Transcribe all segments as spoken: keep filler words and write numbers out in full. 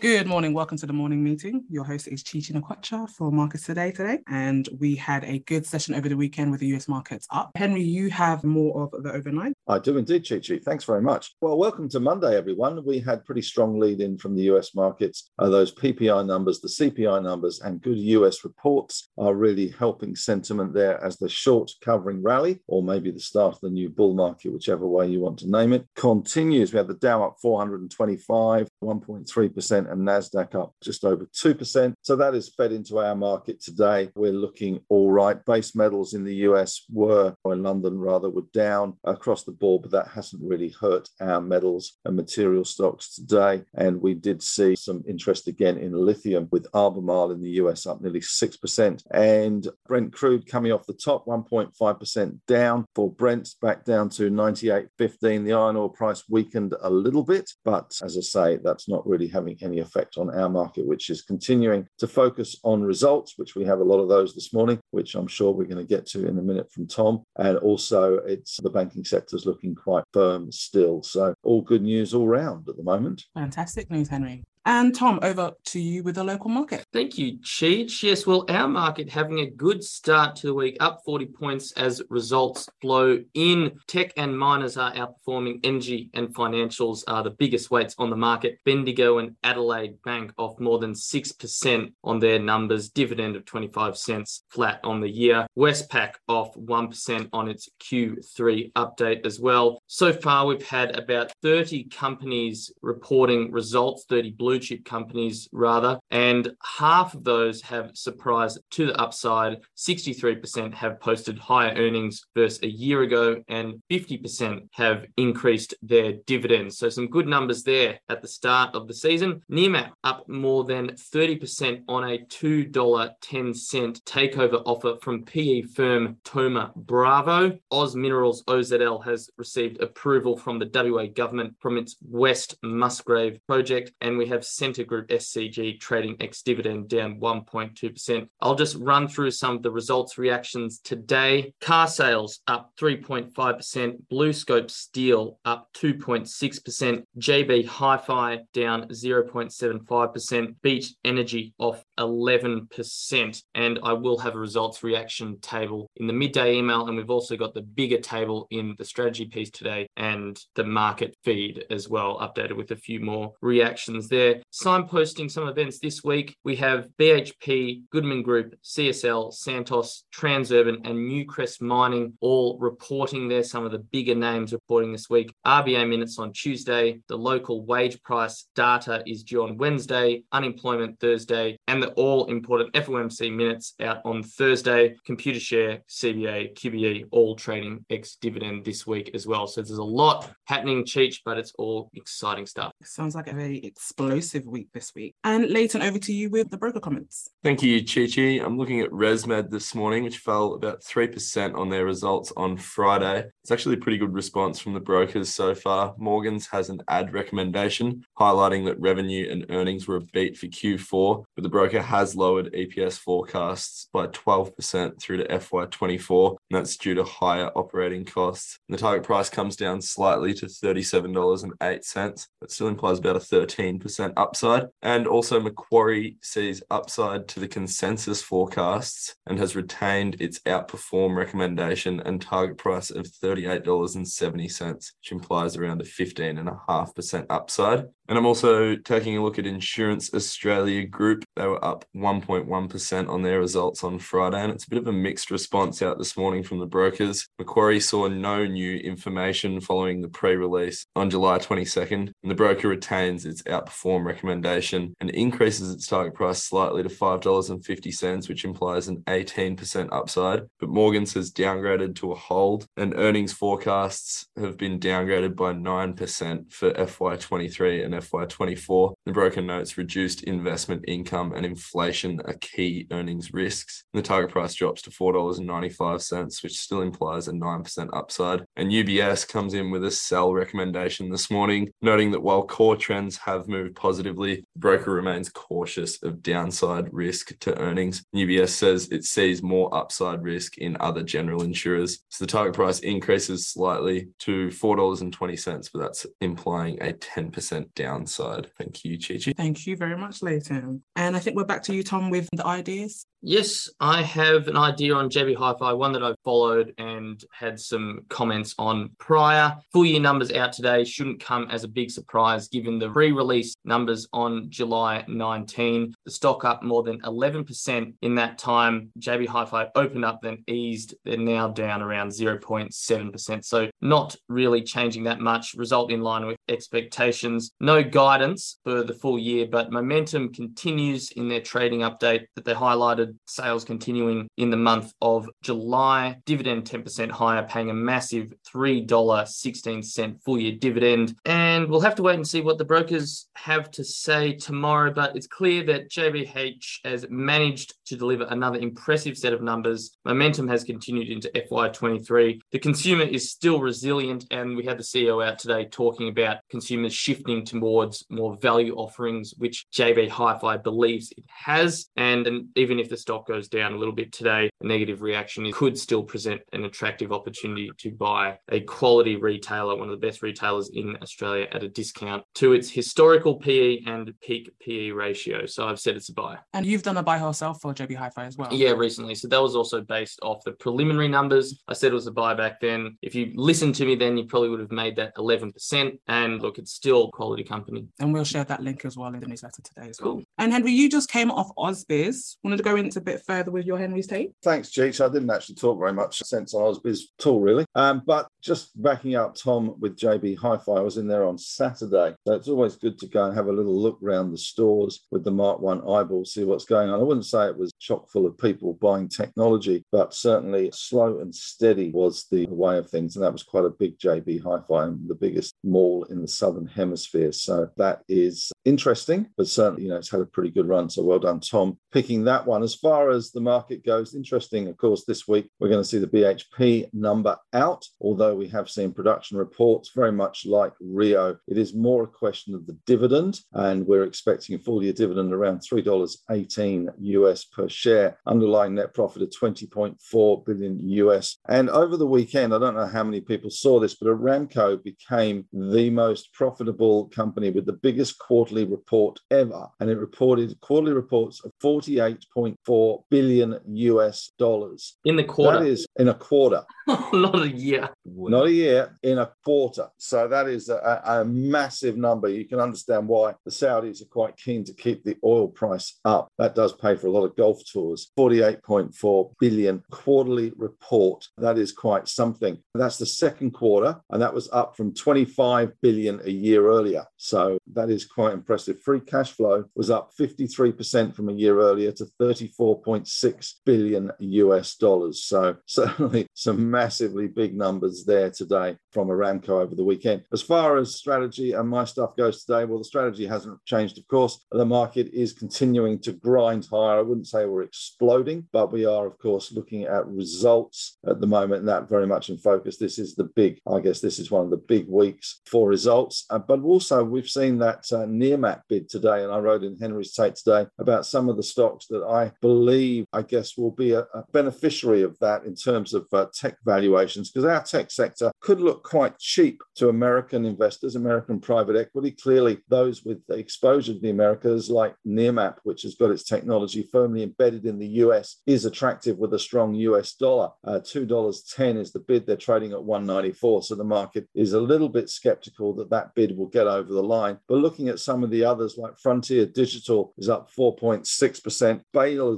Good morning. Welcome to the morning meeting. Your host is Chi Chi Nwakacha for Marcus Today today. And we had a good session over the weekend with the U S markets up. Henry, you have more of the overnight. I do indeed, Chi Chi. Thanks very much. Well, welcome to Monday, everyone. We had pretty strong lead in from the U S markets. Uh, those P P I numbers, the C P I numbers and good U S reports are really helping sentiment there as the short covering rally, or maybe the start of the new bull market, whichever way you want to name it, continues. We had the Dow up four hundred twenty-five, one point three percent. And NASDAQ up just over two percent. So that is fed into our market today. We're looking all right. Base metals in the U S were, or in London rather, were down across the board, but that hasn't really hurt our metals and material stocks today. And we did see some interest again in lithium with Albemarle in the U S up nearly six percent. And Brent crude coming off the top, one point five percent down for Brent, back down to ninety-eight fifteen. The iron ore price weakened a little bit, but as I say, that's not really having any effect on our market, which is continuing to focus on results, which we have a lot of those this morning, which I'm sure we're going to get to in a minute from Tom. And also it's the banking sector is looking quite firm still. So all good news all round at the moment. Fantastic news, Henry. And Tom, over to you with the local market. Thank you, Cheech. Yes, well, our market having a good start to the week, up forty points as results flow in. Tech and miners are outperforming. Energy and financials are the biggest weights on the market. Bendigo and Adelaide Bank off more than six percent on their numbers. Dividend of twenty-five cents flat on the year. Westpac off one percent on its Q three update as well. So far, we've had about thirty companies reporting results, thirty blue blue chip companies rather, and half of those have surprised to the upside. sixty-three percent have posted higher earnings versus a year ago, and fifty percent have increased their dividends. So some good numbers there at the start of the season. Nearmap up more than thirty percent on a two dollars ten cents takeover offer from P E firm Toma Bravo. Oz Minerals O Z L has received approval from the W A government from its West Musgrave project, and we have Center Group S C G trading ex-dividend down one point two percent. I'll just run through some of the results reactions today. Car sales up three point five percent. Blue Scope Steel up two point six percent. J B Hi-Fi down zero point seven five percent. Beach Energy off eleven percent. And I will have a results reaction table in the midday email. And we've also got the bigger table in the strategy piece today and the market feed as well, updated with a few more reactions there. Signposting some events this week, we have B H P, Goodman Group, C S L, Santos, Transurban and Newcrest Mining all reporting there. Some of the bigger names reporting this week. R B A minutes on Tuesday. The local wage price data is due on Wednesday. Unemployment Thursday. And the all-important F O M C minutes out on Thursday. Computer share, C B A, Q B E, all trading ex-dividend this week as well. So there's a lot happening, Cheech, but it's all exciting stuff. Sounds like a very explosive week this week. And Leighton, over to you with the broker comments. Thank you, Chi Chi. I'm looking at ResMed this morning, which fell about three percent on their results on Friday. It's actually a pretty good response from the brokers so far. Morgan's has an ad recommendation highlighting that revenue and earnings were a beat for Q four, but the broker has lowered E P S forecasts by twelve percent through to F Y twenty-four, and that's due to higher operating costs. And the target price comes down slightly to thirty-seven dollars and eight cents. That still implies about a thirteen percent upside. And also Macquarie sees upside to the consensus forecasts and has retained its outperform recommendation and target price of thirty-eight dollars and seventy cents, which implies around a fifteen point five percent upside. And I'm also taking a look at Insurance Australia Group. They were up one point one percent on their results on Friday, and it's a bit of a mixed response out this morning from the brokers. Macquarie saw no new information following the pre-release on July twenty-second, and the broker retains its outperform recommendation and increases its target price slightly to five dollars and fifty cents, which implies an eighteen percent upside. But Morgan's has downgraded to a hold, and earnings forecasts have been downgraded by nine percent for F Y twenty-three and F Y twenty-four. The broker notes reduced investment income and inflation are key earnings risks. The target price drops to four dollars and ninety-five cents, cents, which still implies a nine percent upside. And U B S comes in with a sell recommendation this morning, noting that while core trends have moved positively, the broker remains cautious of downside risk to earnings. U B S says it sees more upside risk in other general insurers. So the target price increases slightly to four dollars and twenty cents, but that's implying a ten percent downside. Thank you, Chi Chi. Thank you very much, Leighton. And I think we're back to you, Tom, with the ideas. Yes, I have an idea on J B Hi-Fi, one that I've followed and had some comments on prior. Full year numbers out today shouldn't come as a big surprise given the re-release numbers on July nineteenth. The stock up more than eleven percent in that time. J B Hi-Fi opened up then eased. They're now down around zero point seven percent. So not really changing that much. Result in line with expectations. No guidance for the full year, but momentum continues in their trading update that they highlighted. Sales continuing in the month of July, dividend ten percent higher, paying a massive three dollars and sixteen cents full year dividend. And we'll have to wait and see what the brokers have to say tomorrow, but it's clear that J B H has managed to deliver another impressive set of numbers. Momentum has continued into F Y twenty-three. The consumer is still resilient, and we had the C E O out today talking about consumers shifting towards more value offerings, which J B Hi-Fi believes it has. And, and even if the stock goes down a little bit today, a negative reaction could still present an attractive opportunity to buy a quality retailer, one of the best retailers in Australia, at a discount to its historical P E and peak P E ratio. So I've said it's a buy. And you've done a buy herself for J B Hi-Fi as well. Yeah, recently. So that was also based off the preliminary numbers. I said it was a buy back then. If you listened to me then, you probably would have made that eleven percent. And look, it's still a quality company. And we'll share that link as well in the newsletter today as well. Cool. And Henry, you just came off AusBiz. Wanted to go into a bit further with your Henry's take? Thanks, Jeets. I didn't actually talk very much since AusBiz at all, really. Um, but just backing up Tom with J B Hi-Fi, I was in there on Saturday. So it's always good to go and have a little look around the stores with the Mark one eyeball, see what's going on. I wouldn't say it was chock full of people buying technology, but certainly slow and steady was the way of things. And that was quite a big J B Hi-Fi, the biggest mall in the Southern Hemisphere. So that is interesting, but certainly, you know, it's had a pretty good run. So well done, Tom, picking that one. As far as the market goes, interesting, of course, this week we're going to see the B H P number out, although we have seen production reports very much like Rio. It is more a question of the dividend, and we're expecting a full year dividend around three dollars and eighteen cents U S per share, underlying net profit of twenty point four billion U S. And over the weekend, I don't know how many people saw this, but Aramco became the most profitable company with the biggest quarterly report ever, and it reported quarterly reports of forty-eight point four billion U S dollars in the quarter. That is in a quarter. Not a year. Not a year, in a quarter. So that is a, a massive number. You can understand why the Saudis are quite keen to keep the oil price up. That does pay for a lot of golf tours. forty-eight point four billion quarterly report. That is quite something. That's the second quarter, and that was up from twenty-five billion a year earlier. So that is quite impressive. Free cash flow was up fifty-three percent from a year earlier to thirty-four point six billion U S dollars. So certainly some massively big numbers there today from Aramco over the weekend. As far as strategy and my stuff goes today, well, the strategy hasn't changed, of course. The market is continuing to grind higher. I wouldn't say we're exploding, but we are, of course, looking at results at the moment, and that very much in focus. This is the big, I guess this is one of the big weeks for results. Uh, but also we've seen that uh, Nearmap bid today, and I wrote in Henry's take today about some of the stocks that I believe, I guess, will be a, a beneficiary of that in terms of uh, tech valuations, because our tech sector could look quite cheap to American investors, American private equity. Clearly, those with exposure to the Americas, like Nearmap, which has got its technology firmly embedded in the U S, is attractive with a strong U S dollar. Uh, two dollars and ten cents is the bid. They're trading at one dollar and ninety-four cents. So the market is a little bit skeptical that that bid will get over the line. But looking at some of the others, like Frontier Digital is up four point six percent. Baylor,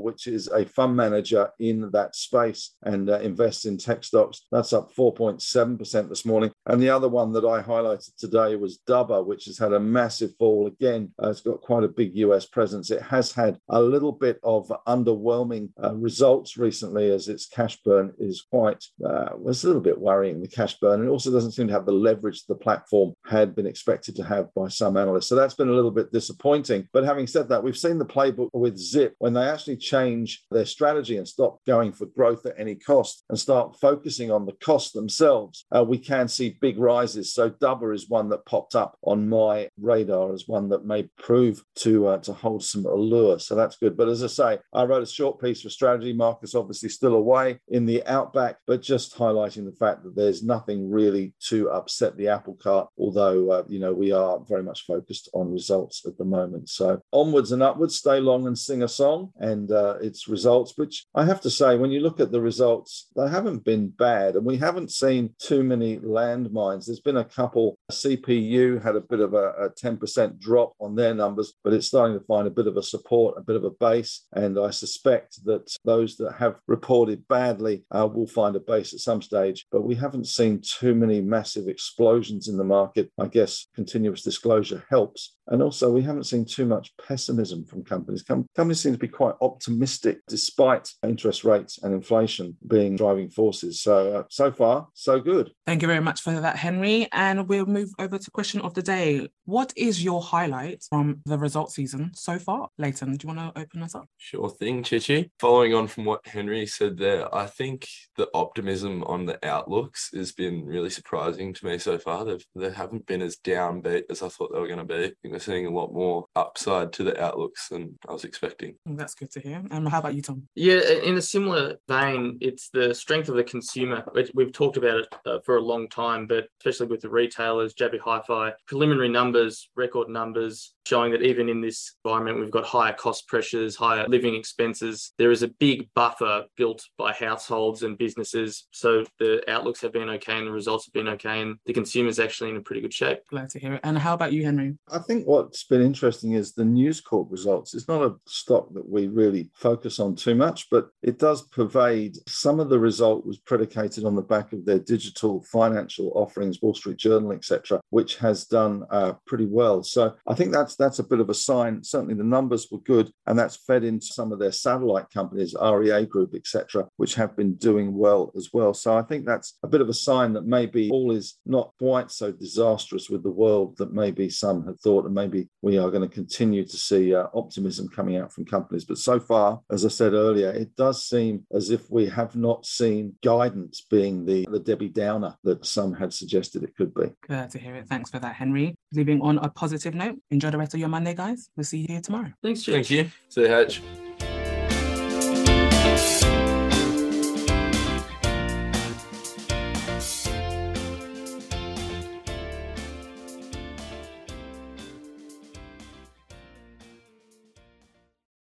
which is a fund manager in that space and uh, invests in tech stocks, that's up four point seven percent this morning. And the other one that I highlighted today was Dubber, which has had a massive fall. Again, uh, it's got quite a big U S presence. It has had a little bit of underwhelming uh, results recently, as its cash burn is quite, uh, was a little bit worrying, the cash burn. It also doesn't seem to have the leverage to the platform platform had been expected to have by some analysts. So that's been a little bit disappointing. But having said that, we've seen the playbook with Zip when they actually change their strategy and stop going for growth at any cost and start focusing on the costs themselves. Uh, we can see big rises. So Dubber is one that popped up on my radar as one that may prove to, uh, to hold some allure. So that's good. But as I say, I wrote a short piece for strategy. Marcus obviously still away in the outback, but just highlighting the fact that there's nothing really to upset the apple cart, although, uh, you know, we are very much focused on results at the moment. So onwards and upwards, stay long and sing a song. And uh, it's results, which I have to say, when you look at the results, they haven't been bad. And we haven't seen too many landmines. There's been a couple. C P U had a bit of a, a ten percent drop on their numbers, but it's starting to find a bit of a support, a bit of a base. And I suspect that those that have reported badly uh, will find a base at some stage. But we haven't seen too many massive explosions in the market. I guess continuous disclosure helps. And also, we haven't seen too much pessimism from companies. Com- companies seem to be quite optimistic despite interest rates and inflation being driving forces. So, uh, so far, so good. Thank you very much for that, Henry. And we'll move over to question of the day. What is your highlight from the results season so far? Leighton, do you want to open us up? Sure thing, Chi Chi. Following on from what Henry said there, I think the optimism on the outlooks has been really surprising to me so far. They've, they haven't been as downbeat as I thought they were going to be. I think seeing a lot more upside to the outlooks than I was expecting. That's good to hear. And how about you, Tom? Yeah, in a similar vein, it's the strength of the consumer. We've talked about it uh, for a long time, but especially with the retailers, J B Hi-Fi, preliminary numbers, record numbers, showing that even in this environment, we've got higher cost pressures, higher living expenses. There is a big buffer built by households and businesses. So the outlooks have been okay and the results have been okay and the consumer's actually in a pretty good shape. Glad to hear it. And how about you, Henry? I think what's been interesting is the News Corp results. It's not a stock that we really focus on too much, but it does pervade. Some of the result was predicated on the back of their digital financial offerings, Wall Street Journal, et cetera, which has done uh, pretty well. So I think that's that's a bit of a sign. Certainly the numbers were good, and that's fed into some of their satellite companies, R E A Group, et cetera, which have been doing well as well. So I think that's a bit of a sign that maybe all is not quite so disastrous with the world that maybe some had thought. And maybe we are going to continue to see uh, optimism coming out from companies. But so far, as I said earlier, it does seem as if we have not seen guidance being the, the Debbie Downer that some had suggested it could be. Glad to hear it. Thanks for that, Henry. Leaving on a positive note, enjoy the rest of your Monday, guys. We'll see you here tomorrow. Thanks, Jim. Thank you. See you, H.